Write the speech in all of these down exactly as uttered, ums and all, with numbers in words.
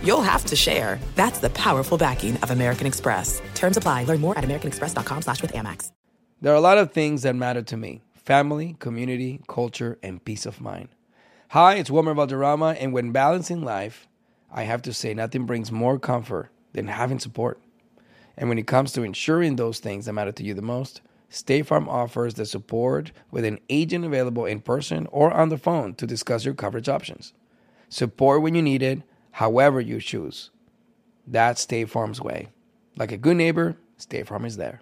you'll have to share. That's the powerful backing of American Express. Terms apply. Learn more at americanexpress.com slash with Amex. There are a lot of things that matter to me. Family, community, culture, and peace of mind. Hi, it's Wilmer Valderrama, and when balancing life, I have to say nothing brings more comfort than having support. And when it comes to ensuring those things that matter to you the most, State Farm offers the support with an agent available in person or on the phone to discuss your coverage options. Support when you need it, however you choose. That's State Farm's way. Like a good neighbor, State Farm is there.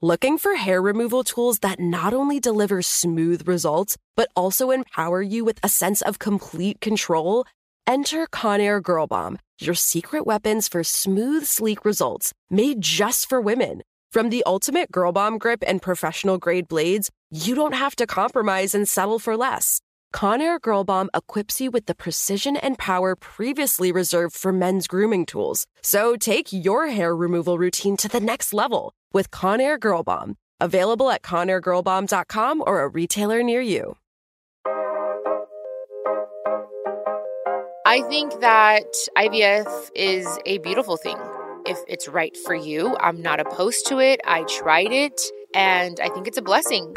Looking for hair removal tools that not only deliver smooth results, but also empower you with a sense of complete control? Enter Conair Girl Bomb, your secret weapons for smooth, sleek results, made just for women. From the ultimate Girl Bomb grip and professional-grade blades, you don't have to compromise and settle for less. Conair Girl Bomb equips you with the precision and power previously reserved for men's grooming tools. So take your hair removal routine to the next level with Conair Girl Bomb. Available at conair girl bomb dot com or a retailer near you. I think that I V F is a beautiful thing if it's right for you. I'm not opposed to it. I tried it, and I think it's a blessing.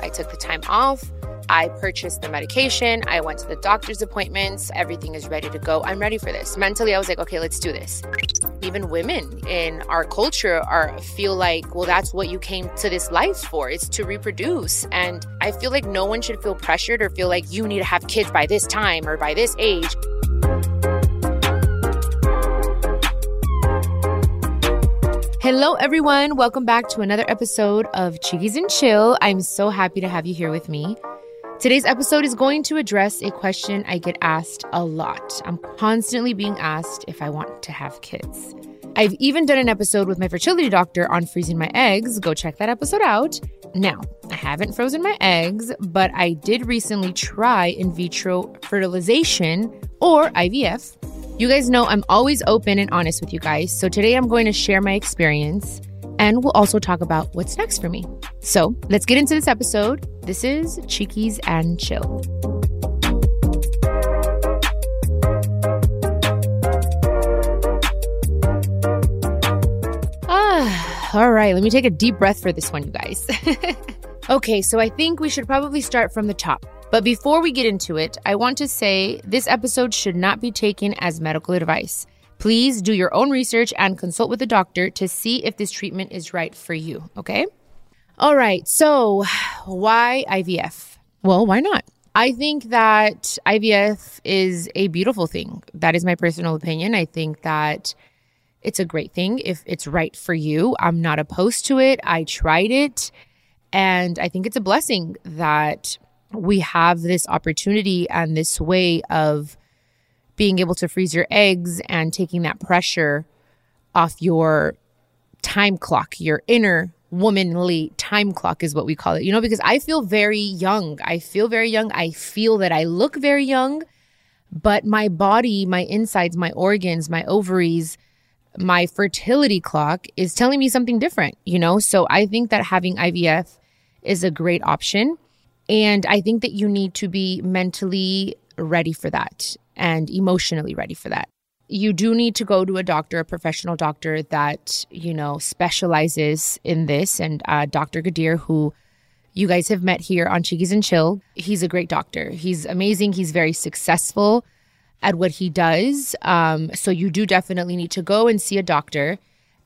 I took the time off. I purchased the medication. I went to the doctor's appointments. Everything is ready to go. I'm ready for this. Mentally, I was like, okay, let's do this. Even women in our culture are feel like, well, that's what you came to this life for. It's to reproduce. And I feel like no one should feel pressured or feel like you need to have kids by this time or by this age. Hello, everyone. Welcome back to another episode of Chiquis and Chill. I'm so happy to have you here with me. Today's episode is going to address a question I get asked a lot. I'm constantly being asked if I want to have kids. I've even done an episode with my fertility doctor on freezing my eggs. Go check that episode out. Now, I haven't frozen my eggs, but I did recently try in vitro fertilization or I V F. You guys know I'm always open and honest with you guys, so today I'm going to share my experience. And we'll also talk about what's next for me. So let's get into this episode. This is Chiquis and Chill. Ah, all right, let me take a deep breath for this one, you guys. Okay, so I think we should probably start from the top. But before we get into it, I want to say this episode should not be taken as medical advice. Please do your own research and consult with a doctor to see if this treatment is right for you, okay? All right, so why I V F? Well, why not? I think that I V F is a beautiful thing. That is my personal opinion. I think that it's a great thing if it's right for you. I'm not opposed to it. I tried it, and I think it's a blessing that we have this opportunity and this way of being able to freeze your eggs and taking that pressure off your time clock, your inner womanly time clock is what we call it, you know, because I feel very young. I feel very young. I feel that I look very young, but my body, my insides, my organs, my ovaries, my fertility clock is telling me something different, you know? So I think that having I V F is a great option. And I think that you need to be mentally ready for that and emotionally ready for that. You do need to go to a doctor, a professional doctor that, you know, specializes in this. And uh, Doctor Gadir, who you guys have met here on Chiquis and Chill, he's a great doctor. He's amazing. He's very successful at what he does. Um, so you do definitely need to go and see a doctor,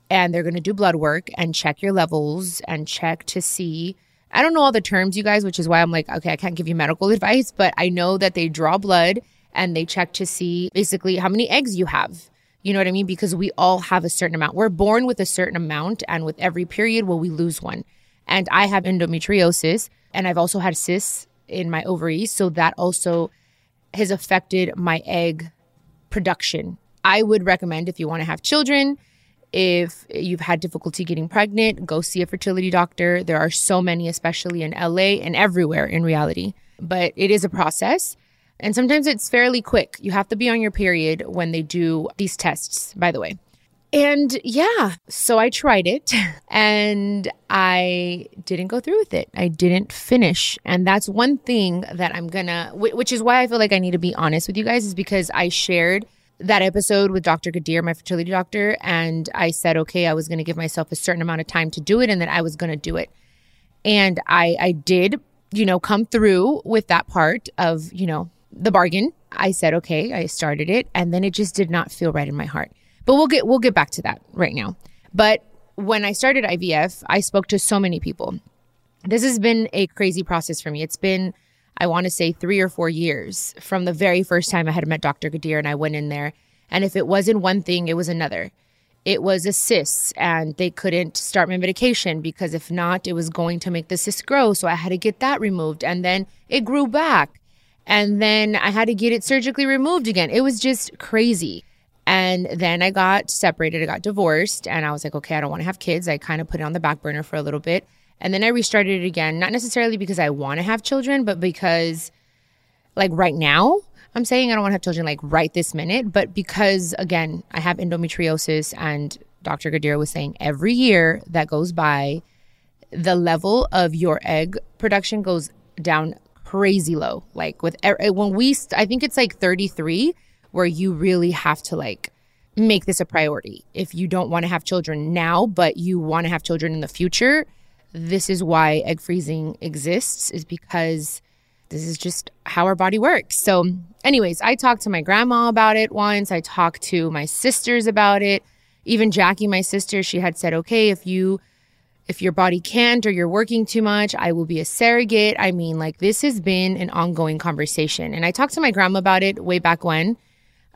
and they're going to do blood work and check your levels and check to see. I don't know all the terms, you guys, which is why I'm like, okay, I can't give you medical advice, but I know that they draw blood and they check to see basically how many eggs you have. You know what I mean? Because we all have a certain amount. We're born with a certain amount, and with every period, well, we lose one. And I have endometriosis, and I've also had cysts in my ovaries, so that also has affected my egg production. I would recommend, if you want to have children, If you've had difficulty getting pregnant, go see a fertility doctor. There are so many, especially in L A and everywhere in reality. But it is a process. And sometimes it's fairly quick. You have to be on your period when they do these tests, by the way. And yeah, so I tried it and I didn't go through with it. I didn't finish. And that's one thing that I'm gonna, which is why I feel like I need to be honest with you guys, is because I shared that episode with Doctor Gadir, my fertility doctor, and I said, okay, I was going to give myself a certain amount of time to do it and that I was going to do it. And I, I did, you know, come through with that part of, you know, the bargain. I said, okay, I started it, and then it just did not feel right in my heart. But we'll get we'll get back to that right now. But when I started I V F, I spoke to so many people. This has been a crazy process for me. It's been, I want to say, three or four years from the very first time I had met Doctor Gadir and I went in there. And if it wasn't one thing, it was another. It was a cyst and they couldn't start my medication because if not, it was going to make the cyst grow. So I had to get that removed. And then it grew back. And then I had to get it surgically removed again. It was just crazy. And then I got separated. I got divorced. And I was like, okay, I don't want to have kids. I kind of put it on the back burner for a little bit. And then I restarted it again, not necessarily because I want to have children, but because, like, right now, I'm saying I don't want to have children, like, right this minute. But because, again, I have endometriosis, and Doctor Gadir was saying every year that goes by, the level of your egg production goes down crazy low. Like, with when we, I think it's like thirty-three, where you really have to, like, make this a priority. If you don't want to have children now, but you want to have children in the future, this is why egg freezing exists, is because this is just how our body works. So anyways, I talked to my grandma about it once. I talked to my sisters about it. Even Jackie, my sister, she had said, okay, if you, if your body can't or you're working too much, I will be a surrogate. I mean, like, this has been an ongoing conversation. And I talked to my grandma about it way back when,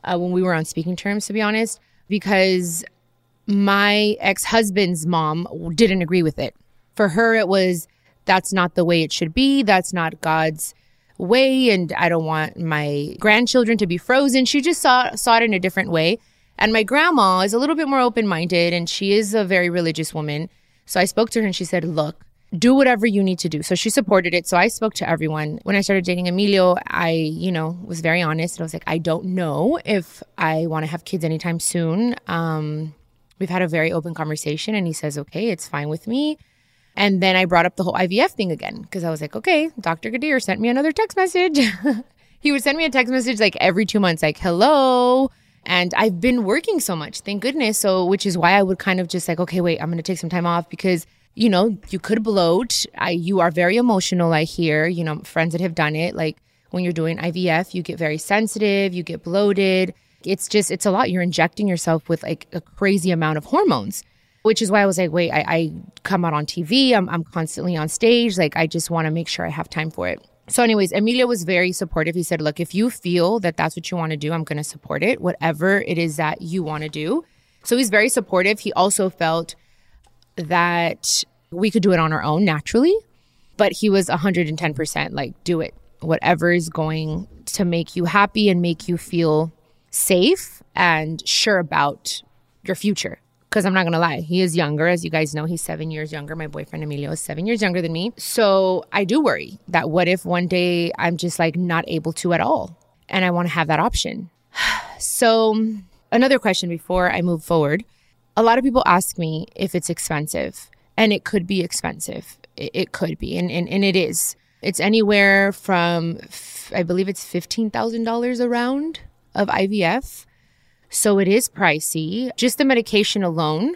uh, when we were on speaking terms, to be honest, because my ex-husband's mom didn't agree with it. For her, it was, that's not the way it should be. That's not God's way. And I don't want my grandchildren to be frozen. She just saw, saw it in a different way. And my grandma is a little bit more open-minded, and she is a very religious woman. So I spoke to her and she said, look, do whatever you need to do. So she supported it. So I spoke to everyone. When I started dating Emilio, I, you know, was very honest. And I was like, I don't know if I want to have kids anytime soon. Um, we've had a very open conversation, and he says, okay, it's fine with me. And then I brought up the whole I V F thing again, because I was like, okay, Doctor Gadir sent me another text message. He would send me a text message like every two months, like, hello. And I've been working so much, thank goodness. So, which is why I would kind of just like, okay, wait, I'm going to take some time off because, you know, you could bloat. I, you are very emotional, I hear, you know, friends that have done it. Like, when you're doing I V F, you get very sensitive, you get bloated. It's just, it's a lot. You're injecting yourself with like a crazy amount of hormones. Which is why I was like, wait, I, I come out on T V. I'm, I'm constantly on stage. Like, I just want to make sure I have time for it. So anyways, Emilio was very supportive. He said, look, if you feel that that's what you want to do, I'm going to support it, whatever it is that you want to do. So he's very supportive. He also felt that we could do it on our own naturally, but he was one hundred ten percent like, do it. Whatever is going to make you happy and make you feel safe and sure about your future. Because I'm not going to lie, he is younger. As you guys know, he's seven years younger. My boyfriend Emilio is seven years younger than me. So I do worry that what if one day I'm just like not able to at all, and I want to have that option. So another question before I move forward. A lot of people ask me if it's expensive, and it could be expensive. It, it could be. And, and, and it is. It's anywhere from, f- I believe it's fifteen thousand dollars a round of I V F. So it is pricey. Just the medication alone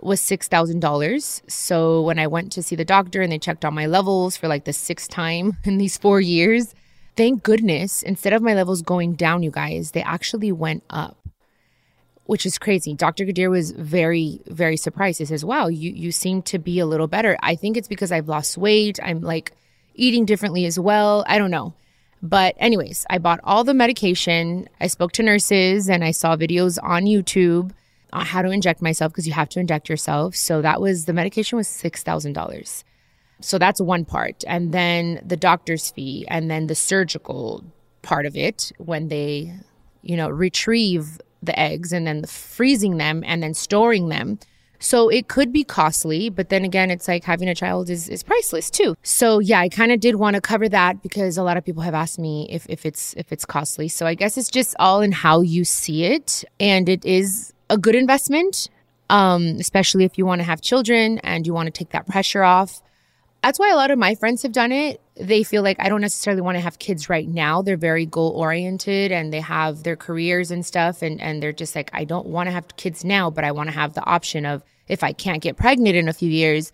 was six thousand dollars. So when I went to see the doctor and they checked on my levels for like the sixth time in these four years, thank goodness, instead of my levels going down, you guys, they actually went up, which is crazy. Doctor Gadir was very, very surprised. He says, wow, you, you seem to be a little better. I think it's because I've lost weight. I'm like eating differently as well. I don't know. But anyways, I bought all the medication. I spoke to nurses and I saw videos on YouTube on how to inject myself, because you have to inject yourself. So that was, the medication was six thousand dollars. So that's one part. And then the doctor's fee, and then the surgical part of it when they, you know, retrieve the eggs and then the freezing them and then storing them. So it could be costly, but then again, it's like having a child is, is priceless too. So yeah, I kind of did want to cover that because a lot of people have asked me if, if it's if it's costly. So I guess it's just all in how you see it. And it is a good investment, um, especially if you want to have children and you want to take that pressure off. That's why a lot of my friends have done it. They feel like I don't necessarily want to have kids right now. They're very goal-oriented and they have their careers and stuff. And, and they're just like, I don't want to have kids now, but I want to have the option of if I can't get pregnant in a few years,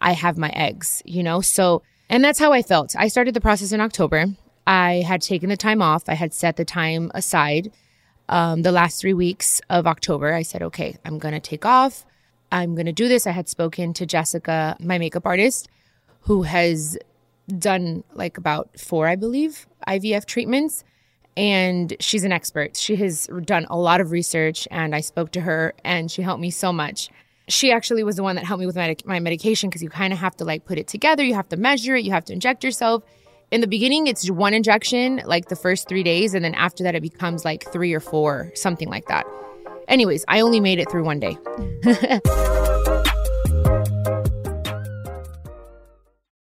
I have my eggs, you know? So, and that's how I felt. I started the process in October. I had taken the time off. I had set the time aside. Um, the last three weeks of October, I said, okay, I'm going to take off. I'm going to do this. I had spoken to Jessica, my makeup artist, who has done like about four, I believe, I V F treatments. And she's an expert. She has done a lot of research, and I spoke to her and she helped me so much. She actually was the one that helped me with my, my medication, because you kind of have to like put it together. You have to measure it. You have to inject yourself. In the beginning, it's one injection, like the first three days. And then after that, it becomes like three or four, something like that. Anyways, I only made it through one day.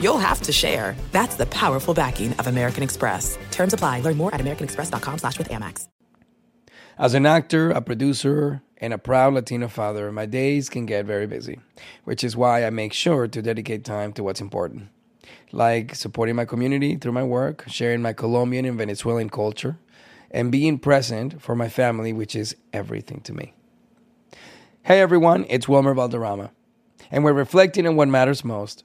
you'll have to share. That's the powerful backing of American Express. Terms apply. Learn more at americanexpress.com slash with Amex. As an actor, a producer, and a proud Latino father, my days can get very busy, which is why I make sure to dedicate time to what's important, like supporting my community through my work, sharing my Colombian and Venezuelan culture, and being present for my family, which is everything to me. Hey, everyone, it's Wilmer Valderrama, and we're reflecting on what matters most.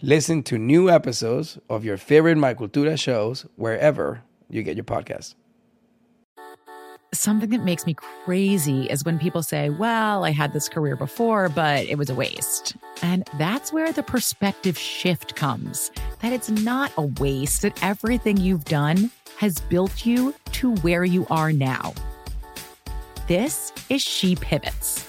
Listen to new episodes of your favorite My Cultura shows wherever you get your podcasts. Something that makes me crazy is when people say, well, I had this career before, but it was a waste. And that's where the perspective shift comes, that it's not a waste, that everything you've done has built you to where you are now. This is She Pivots,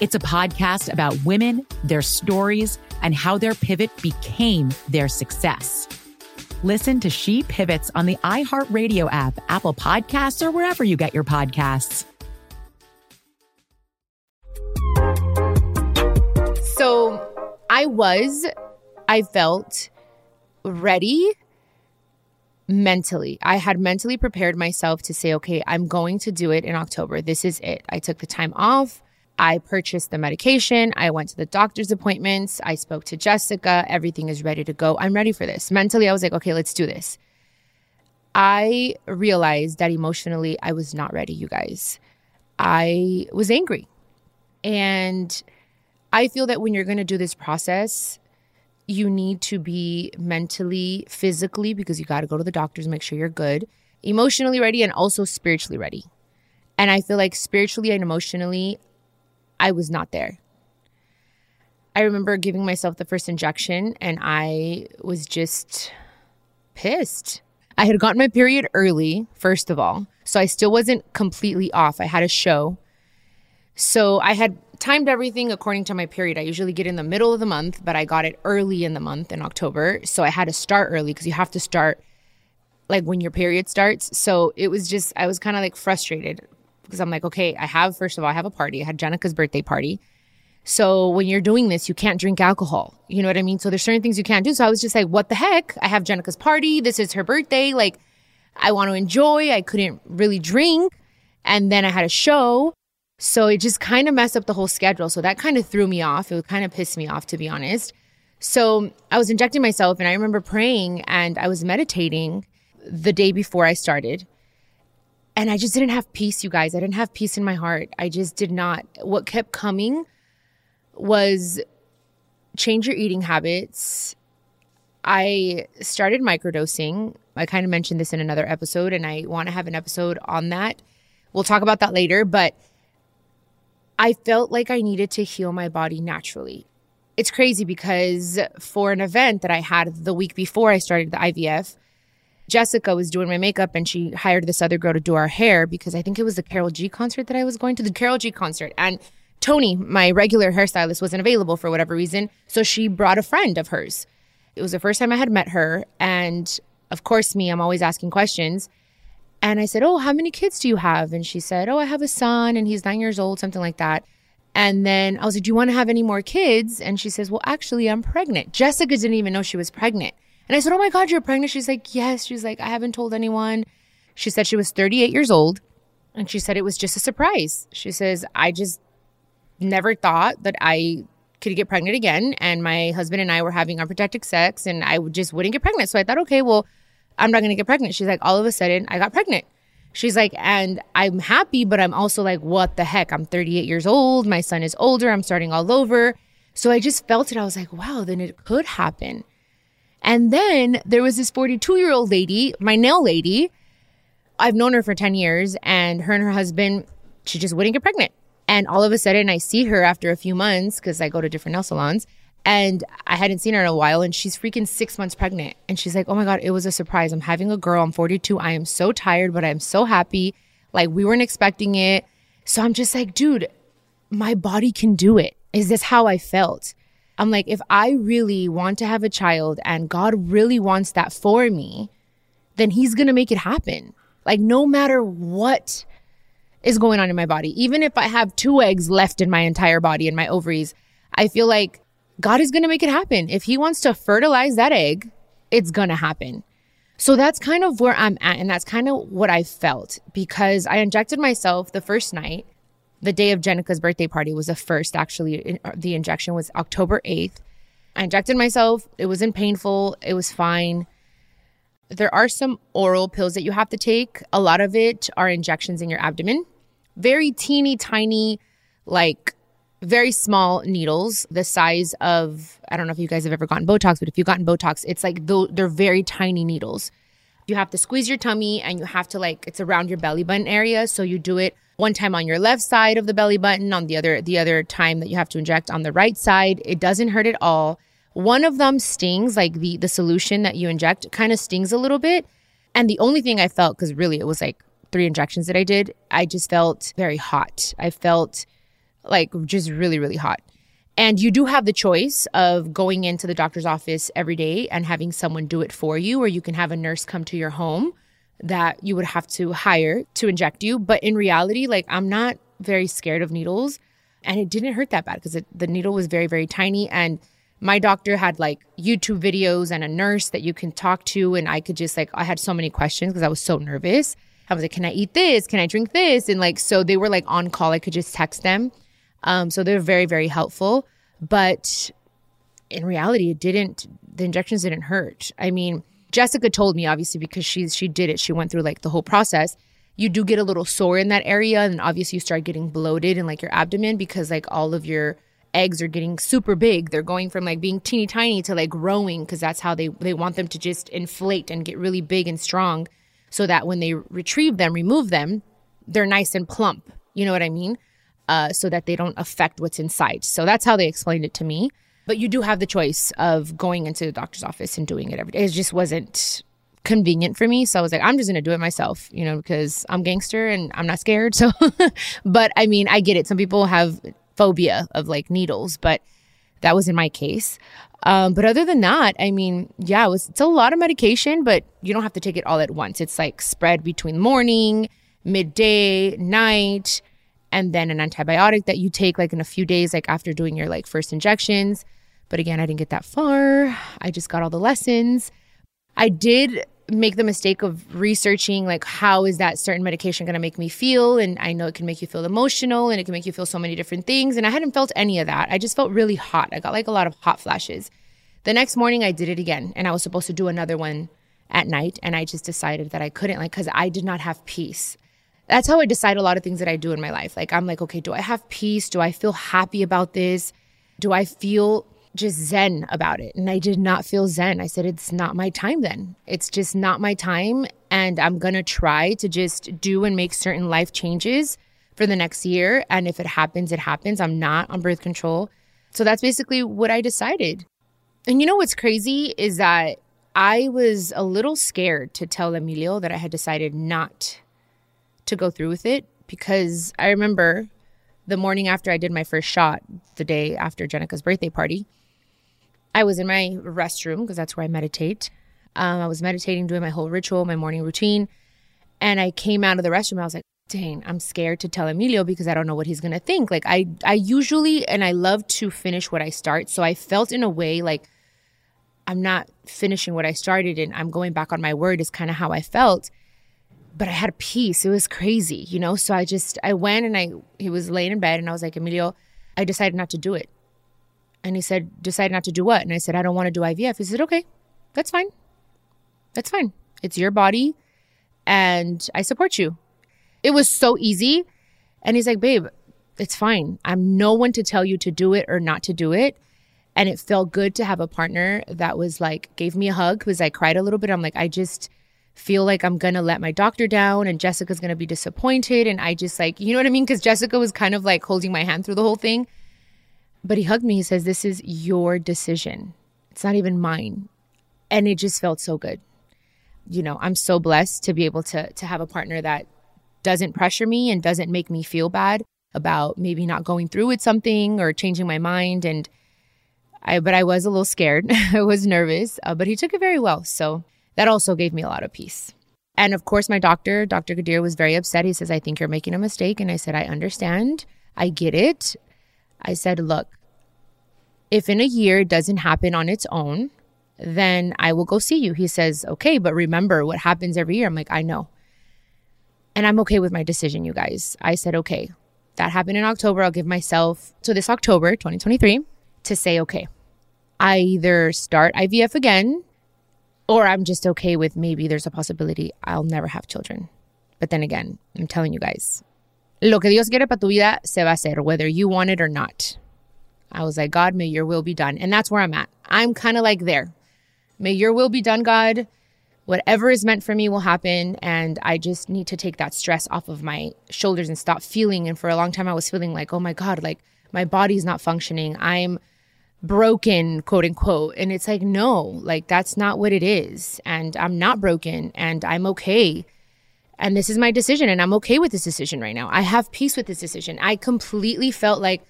It's a podcast about women, their stories, and how their pivot became their success. Listen to She Pivots on the iHeartRadio app, Apple Podcasts, or wherever you get your podcasts. So I was, I felt ready mentally. I had mentally prepared myself to say, okay, I'm going to do it in October. This is it. I took the time off. I purchased the medication. I went to the doctor's appointments. I spoke to Jessica. Everything is ready to go. I'm ready for this. Mentally, I was like, okay, let's do this. I realized that emotionally, I was not ready, you guys. I was angry. And I feel that when you're going to do this process, you need to be mentally, physically, because you got to go to the doctors, make sure you're good, emotionally ready, and also spiritually ready. And I feel like spiritually and emotionally, I was not there. I remember giving myself the first injection and I was just pissed. I had gotten my period early, first of all, so I still wasn't completely off. I had a show. So I had timed everything according to my period. I usually get in the middle of the month, but I got it early in the month in October. So I had to start early because you have to start like when your period starts. So it was just, I was kind of like frustrated. because I'm like, okay, I have, first of all, I have a party. I had Jenica's birthday party. So when you're doing this, you can't drink alcohol. You know what I mean? So there's certain things you can't do. So I was just like, what the heck? I have Jenica's party. This is her birthday. Like, I want to enjoy. I couldn't really drink. And then I had a show. So it just kind of messed up the whole schedule. So that kind of threw me off. It kind of pissed me off, to be honest. So I was injecting myself, and I remember praying, and I was meditating the day before I started. And I just didn't have peace, you guys. I didn't have peace in my heart. I just did not. What kept coming was change your eating habits. I started microdosing. I kind of mentioned this in another episode, and I want to have an episode on that. We'll talk about that later, but I felt like I needed to heal my body naturally. It's crazy because for an event that I had the week before I started the I V F, Jessica was doing my makeup, and she hired this other girl to do our hair because I think it was the Karol G concert that I was going to, the Karol G concert. And Tony, my regular hairstylist, wasn't available for whatever reason, so she brought a friend of hers. It was the first time I had met her, and of course me, I'm always asking questions. And I said, oh, how many kids do you have? And she said, oh, I have a son, and he's nine years old, something like that. And then I was like, do you want to have any more kids? And she says, well, actually, I'm pregnant. Jessica didn't even know she was pregnant. And I said, oh my God, you're pregnant? She's like, yes. She's like, I haven't told anyone. She said she was thirty-eight years old, and she said it was just a surprise. She says, I just never thought that I could get pregnant again. And my husband and I were having unprotected sex, and I just wouldn't get pregnant. So I thought, okay, well, I'm not going to get pregnant. She's like, all of a sudden I got pregnant. She's like, and I'm happy, but I'm also like, what the heck? I'm thirty-eight years old. My son is older. I'm starting all over. So I just felt it. I was like, wow, then it could happen. And then there was this forty-two-year-old lady, my nail lady. I've known her for ten years, and her and her husband, she just wouldn't get pregnant. And all of a sudden I see her after a few months because I go to different nail salons, and I hadn't seen her in a while, and she's freaking six months pregnant. And she's like, oh my God, it was a surprise. I'm having a girl. I'm forty-two. I am so tired, but I'm so happy. Like, we weren't expecting it. So I'm just like, dude, my body can do it. Is this how I felt? I'm like, if I really want to have a child and God really wants that for me, then he's going to make it happen. Like, no matter what is going on in my body. Even if I have two eggs left in my entire body, in my ovaries, I feel like God is going to make it happen. If he wants to fertilize that egg, it's going to happen. So that's kind of where I'm at. And that's kind of what I felt, because I injected myself the first night. The day of Jenica's birthday party was the first, actually. The injection was October eighth. I injected myself. It wasn't painful. It was fine. There are some oral pills that you have to take. A lot of it are injections in your abdomen. Very teeny tiny, like very small needles, the size of, I don't know if you guys have ever gotten Botox, but if you've gotten Botox, it's like they're very tiny needles. You have to squeeze your tummy, and you have to, like, it's around your belly button area. So you do it one time on your left side of the belly button, on the other, the other time that you have to inject on the right side. It doesn't hurt at all. One of them stings, like the, the solution that you inject kind of stings a little bit. And the only thing I felt, because really it was like three injections that I did, I just felt very hot. I felt like just really, really hot. And you do have the choice of going into the doctor's office every day and having someone do it for you, or you can have a nurse come to your home that you would have to hire to inject you. But in reality, like, I'm not very scared of needles, and it didn't hurt that bad because the needle was very, very tiny. And my doctor had like YouTube videos and a nurse that you can talk to. And I could just like, I had so many questions because I was so nervous. I was like, can I eat this? Can I drink this? And like, so they were like on call. I could just text them. Um, so they're very, very helpful. But in reality, it didn't, the injections didn't hurt. I mean, Jessica told me, obviously, because she's, she did it. She went through like the whole process. You do get a little sore in that area. And obviously you start getting bloated in like your abdomen because like all of your eggs are getting super big. They're going from like being teeny tiny to like growing, because that's how they, they want them to just inflate and get really big and strong, so that when they retrieve them, remove them, they're nice and plump. You know what I mean? Uh, so that they don't affect what's inside. So that's how they explained it to me. But you do have the choice of going into the doctor's office and doing it every day. It just wasn't convenient for me. So I was like, I'm just going to do it myself, you know, because I'm gangster and I'm not scared. So, but I mean, I get it. Some people have phobia of like needles, but that was in my case. Um, but other than that, I mean, yeah, it was, it's a lot of medication, but you don't have to take it all at once. It's like spread between morning midday, night, and then an antibiotic that you take like in a few days, like after doing your like first injections. But again, I didn't get that far. I just got all the lessons. I did make the mistake of researching like how is that certain medication going to make me feel, and I know it can make you feel emotional and it can make you feel so many different things, and I hadn't felt any of that. I just felt really hot. I got like a lot of hot flashes. The next morning I did it again, and I was supposed to do another one at night, and I just decided that I couldn't, like, because I did not have peace. That's how I decide a lot of things that I do in my life. Like I'm like, okay, do I have peace? Do I feel happy about this? Do I feel just zen about it? And I did not feel zen. I said, it's not my time then. It's just not my time. And I'm going to try to just do and make certain life changes for the next year. And if it happens, it happens. I'm not on birth control. So that's basically what I decided. And you know what's crazy is that I was a little scared to tell Emilio that I had decided not to go through with it, because I remember the morning after I did my first shot, the day after Jenica's birthday party, I was in my restroom because that's where I meditate. Um, I was meditating, doing my whole ritual, my morning routine. And I came out of the restroom. I was like, dang, I'm scared to tell Emilio because I don't know what he's going to think. Like I, I usually, and I love to finish what I start. So I felt in a way like I'm not finishing what I started and I'm going back on my word is kind of how I felt. But I had a peace. It was crazy, you know? So I just, I went and I, he was laying in bed and I was like, Emilio, I decided not to do it. And he said, decide not to do what? And I said, I don't want to do I V F. He said, okay, that's fine. That's fine. It's your body and I support you. It was so easy. And he's like, babe, it's fine. I'm no one to tell you to do it or not to do it. And it felt good to have a partner that was like, gave me a hug because I cried a little bit. I'm like, I just feel like I'm going to let my doctor down and Jessica's going to be disappointed. And I just like, you know what I mean? Because Jessica was kind of like holding my hand through the whole thing. But he hugged me. He says, this is your decision. It's not even mine. And it just felt so good. You know, I'm so blessed to be able to, to have a partner that doesn't pressure me and doesn't make me feel bad about maybe not going through with something or changing my mind. And I, but I was a little scared. I was nervous, uh, but he took it very well. So that also gave me a lot of peace. And of course, my doctor, Doctor Gadir, was very upset. He says, I think you're making a mistake. And I said, I understand. I get it. I said, look, if in a year it doesn't happen on its own, then I will go see you. He says, okay, but remember what happens every year. I'm like, I know. And I'm okay with my decision, you guys. I said, okay, that happened in October. I'll give myself, so this October, twenty twenty-three, to say, okay, I either start I V F again, or I'm just okay with maybe there's a possibility I'll never have children. But then again, I'm telling you guys, lo que Dios quiere para tu vida se va a hacer, whether you want it or not. I was like, God, may your will be done. And that's where I'm at. I'm kind of like there. May your will be done, God. Whatever is meant for me will happen. And I just need to take that stress off of my shoulders and stop feeling. And for a long time, I was feeling like, oh my God, like my body's not functioning. I'm broken, quote unquote. And it's like, no, like that's not what it is. And I'm not broken and I'm okay. And this is my decision. And I'm okay with this decision right now. I have peace with this decision. I completely felt like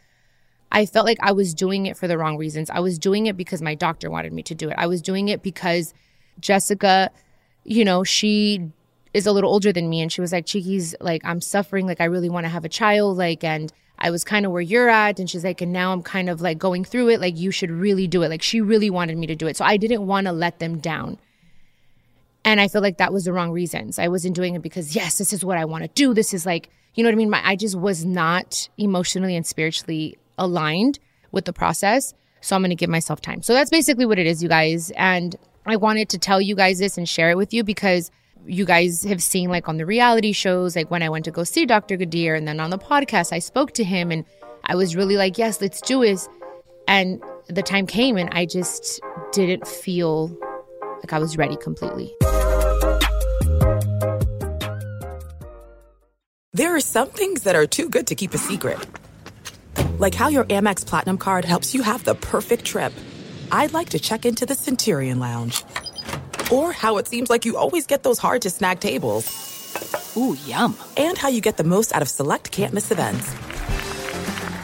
I felt like I was doing it for the wrong reasons. I was doing it because my doctor wanted me to do it. I was doing it because Jessica, you know, she is a little older than me. And she was like, Chiquis, like, I'm suffering. Like, I really want to have a child. Like, and I was kind of where you're at. And she's like, and now I'm kind of like going through it. Like, you should really do it. Like, she really wanted me to do it. So I didn't want to let them down. And I feel like that was the wrong reasons. I wasn't doing it because, yes, this is what I want to do. This is like, you know what I mean? My, I just was not emotionally and spiritually aligned with the process. So I'm going to give myself time. So that's basically what it is, you guys. And I wanted to tell you guys this and share it with you because you guys have seen, like, on the reality shows, like when I went to go see Doctor Gadir and then on the podcast, I spoke to him and I was really like, yes, let's do it. And the time came and I just didn't feel like I was ready completely. There are some things that are too good to keep a secret. Like how your Amex Platinum card helps you have the perfect trip. I'd like to check into the Centurion Lounge. Or how it seems like you always get those hard-to-snag tables. Ooh, yum. And how you get the most out of select can't-miss events.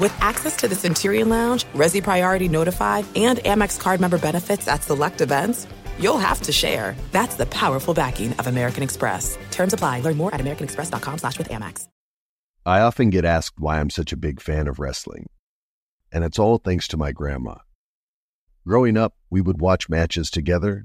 With access to the Centurion Lounge, Resi Priority Notified, and Amex card member benefits at select events, you'll have to share. That's the powerful backing of American Express. Terms apply. Learn more at americanexpress.com slash with Amex. I often get asked why I'm such a big fan of wrestling, and it's all thanks to my grandma. Growing up, we would watch matches together,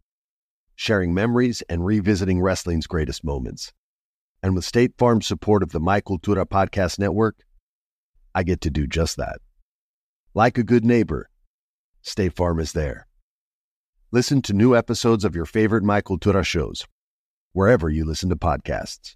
sharing memories and revisiting wrestling's greatest moments. And with State Farm's support of the My Cultura Podcast Network, I get to do just that. Like a good neighbor, State Farm is there. Listen to new episodes of your favorite My Cultura shows, wherever you listen to podcasts.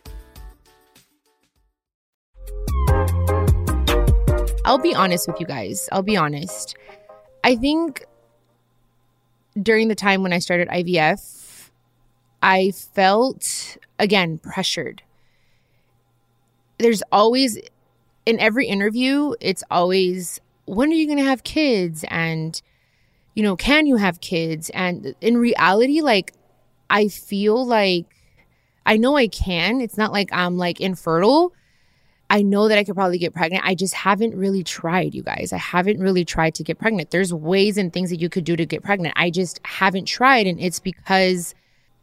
I'll be honest with you guys. I'll be honest. I think during the time when I started I V F, I felt, again, pressured. There's always, in every interview, it's always, when are you going to have kids? And, you know, can you have kids? And in reality, like, I feel like I know I can. It's not like I'm, like, infertile. I know that I could probably get pregnant. I just haven't really tried, you guys. I haven't really tried to get pregnant. There's ways and things that you could do to get pregnant. I just haven't tried. And it's because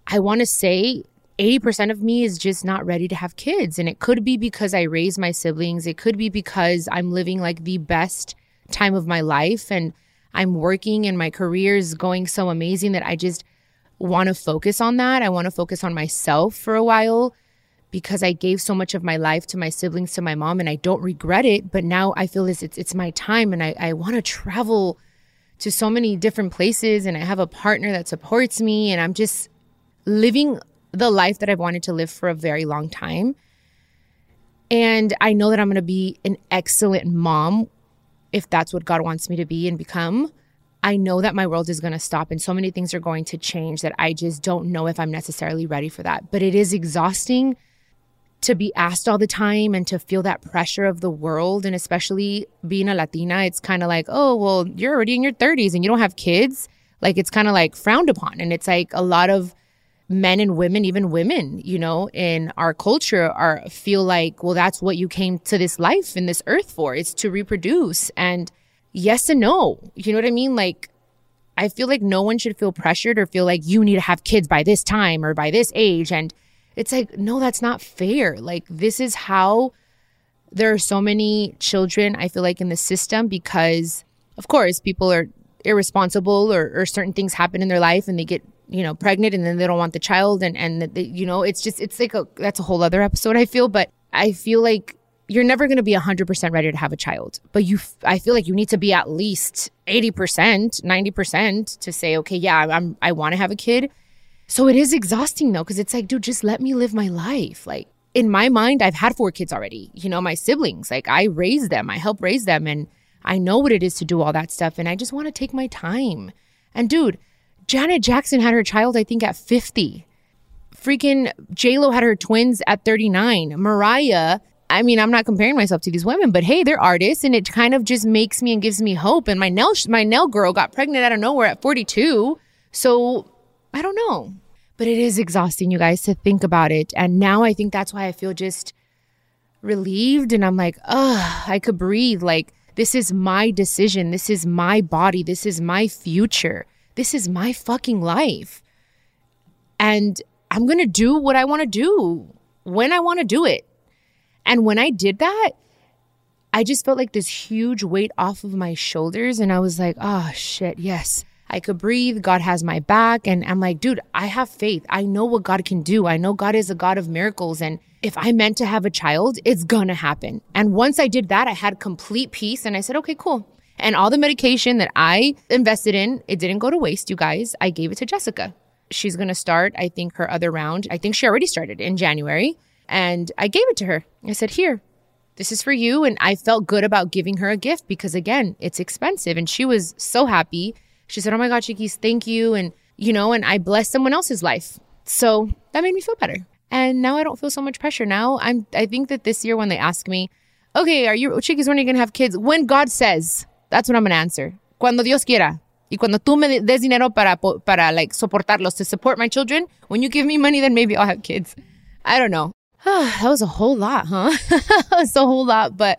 I want to say eighty percent of me is just not ready to have kids. And it could be because I raised my siblings. It could be because I'm living like the best time of my life and I'm working and my career is going so amazing that I just want to focus on that. I want to focus on myself for a while, because I gave so much of my life to my siblings, to my mom, and I don't regret it. But now I feel it's, it's, it's my time, and I, I want to travel to so many different places, and I have a partner that supports me, and I'm just living the life that I've wanted to live for a very long time. And I know that I'm going to be an excellent mom if that's what God wants me to be and become. I know that my world is going to stop and so many things are going to change that I just don't know if I'm necessarily ready for that. But it is exhausting to be asked all the time and to feel that pressure of the world. And especially being a Latina, it's kind of like, oh, well, you're already in your thirties and you don't have kids. Like, it's kind of like frowned upon. And it's like a lot of men and women, even women, you know, in our culture are feel like, well, that's what you came to this life and this earth for, is to reproduce. And yes and no. You know what I mean? Like, I feel like no one should feel pressured or feel like you need to have kids by this time or by this age. And it's like, no, that's not fair. Like, this is how there are so many children, I feel like, in the system, because, of course, people are irresponsible or, or certain things happen in their life and they get, you know, pregnant and then they don't want the child. And, and they, you know, it's just, it's like, a, that's a whole other episode, I feel. But I feel like you're never going to be one hundred percent ready to have a child. But you, I feel like you need to be at least eighty percent, ninety percent to say, okay, yeah, I'm, I want to have a kid. So it is exhausting, though, because it's like, dude, just let me live my life. Like, in my mind, I've had four kids already. You know, my siblings, like, I raised them. I helped raise them. And I know what it is to do all that stuff. And I just want to take my time. And, dude, Janet Jackson had her child, I think, at fifty. Freaking J-Lo had her twins at thirty-nine. Mariah, I mean, I'm not comparing myself to these women, but hey, they're artists. And it kind of just makes me and gives me hope. And my nail, my nail girl got pregnant out of nowhere at forty-two. So I don't know. But it is exhausting, you guys, to think about it. And now I think that's why I feel just relieved. And I'm like, oh, I could breathe. Like, this is my decision. This is my body. This is my future. This is my fucking life. And I'm going to do what I want to do when I want to do it. And when I did that, I just felt like this huge weight off of my shoulders. And I was like, oh, shit, yes. I could breathe. God has my back. And I'm like, dude, I have faith. I know what God can do. I know God is a God of miracles. And if I meant to have a child, it's going to happen. And once I did that, I had complete peace. And I said, okay, cool. And all the medication that I invested in, it didn't go to waste, you guys. I gave it to Jessica. She's going to start, I think, her other round. I think she already started in January. And I gave it to her. I said, here, this is for you. And I felt good about giving her a gift because, again, it's expensive. And she was so happy. She said, oh my God, Chiquis, thank you. And, you know, and I blessed someone else's life. So that made me feel better. And now I don't feel so much pressure. Now I'm, I think that this year when they ask me, okay, are you, Chiquis, when are you going to have kids? When God says, that's what I'm going to answer. Cuando Dios quiera. Y cuando tú me des dinero para, para like soportarlos, to support my children, when you give me money, then maybe I'll have kids. I don't know. That was a whole lot, huh? It's a whole lot. But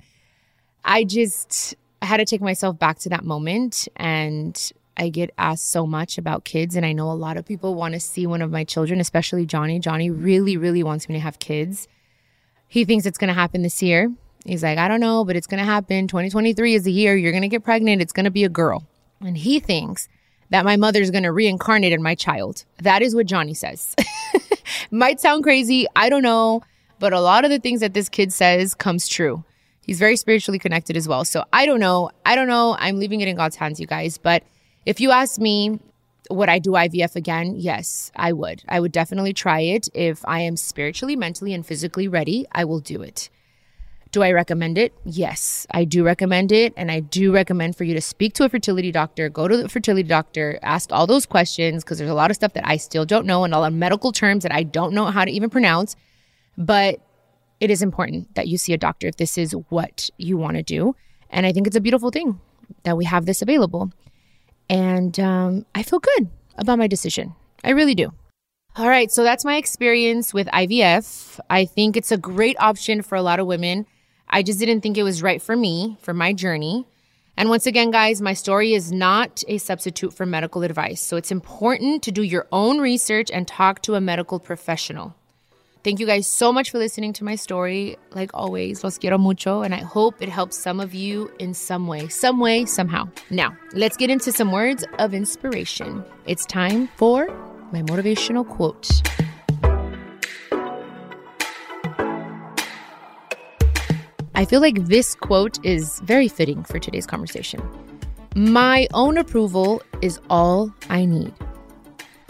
I just, I had to take myself back to that moment. And I get asked so much about kids, and I know a lot of people want to see one of my children, especially Johnny. Johnny really, really wants me to have kids. He thinks it's going to happen this year. He's like, I don't know, but it's going to happen. twenty twenty-three is the year. You're going to get pregnant. It's going to be a girl. And he thinks that my mother's going to reincarnate in my child. That is what Johnny says. Might sound crazy. I don't know. But a lot of the things that this kid says comes true. He's very spiritually connected as well. So I don't know. I don't know. I'm leaving it in God's hands, you guys. But if you ask me, would I do I V F again? Yes, I would. I would definitely try it. If I am spiritually, mentally, and physically ready, I will do it. Do I recommend it? Yes, I do recommend it. And I do recommend for you to speak to a fertility doctor, go to the fertility doctor, ask all those questions, because there's a lot of stuff that I still don't know and a lot of medical terms that I don't know how to even pronounce. But it is important that you see a doctor if this is what you want to do. And I think it's a beautiful thing that we have this available. And um, I feel good about my decision. I really do. All right. So that's my experience with I V F. I think it's a great option for a lot of women. I just didn't think it was right for me, for my journey. And once again, guys, my story is not a substitute for medical advice. So it's important to do your own research and talk to a medical professional. Thank you guys so much for listening to my story. Like always, los quiero mucho, and I hope it helps some of you in some way, some way, somehow. Now, let's get into some words of inspiration. It's time for my motivational quote. I feel like this quote is very fitting for today's conversation. My own approval is all I need.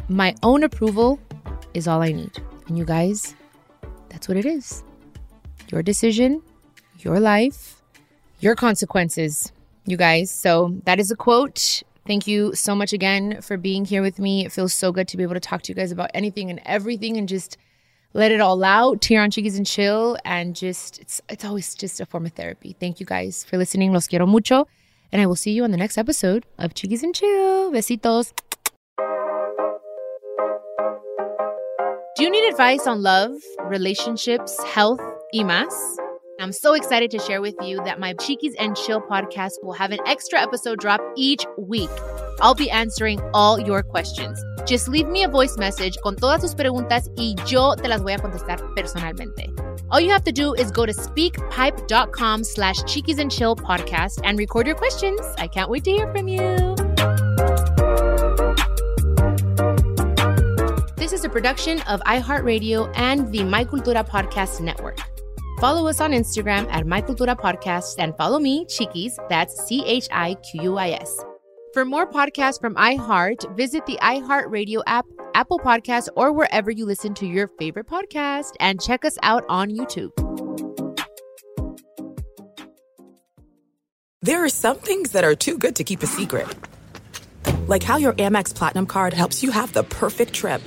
My own approval is all I need. And you guys, that's what it is. Your decision, your life, your consequences, you guys. So that is a quote. Thank you so much again for being here with me. It feels so good to be able to talk to you guys about anything and everything and just let it all out here on Chiquis and Chill. And just, it's, it's always just a form of therapy. Thank you guys for listening. Los quiero mucho. And I will see you on the next episode of Chiquis and Chill. Besitos. Do you need advice on love, relationships, health, y más? I'm so excited to share with you that my Chiquis and Chill podcast will have an extra episode drop each week. I'll be answering all your questions. Just leave me a voice message con todas tus preguntas y yo te las voy a contestar personalmente. All you have to do is go to speakpipe.com slash Chiquis and Chill podcast and record your questions. I can't wait to hear from you. This is a production of iHeartRadio and the My Cultura Podcast Network. Follow us on Instagram at My Cultura Podcast and follow me, Chiquis, that's C H I Q U I S. For more podcasts from iHeart, visit the iHeartRadio app, Apple Podcasts, or wherever you listen to your favorite podcast, and check us out on YouTube. There are some things that are too good to keep a secret. Like how your Amex Platinum card helps you have the perfect trip.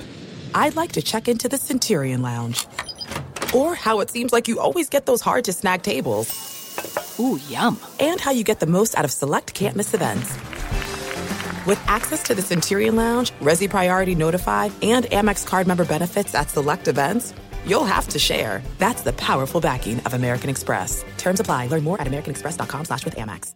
I'd like to check into the Centurion Lounge. Or how it seems like you always get those hard-to-snag tables. Ooh, yum. And how you get the most out of select can't-miss events. With access to the Centurion Lounge, Resi Priority Notified, and Amex card member benefits at select events, you'll have to share. That's the powerful backing of American Express. Terms apply. Learn more at americanexpress.com slash with Amex.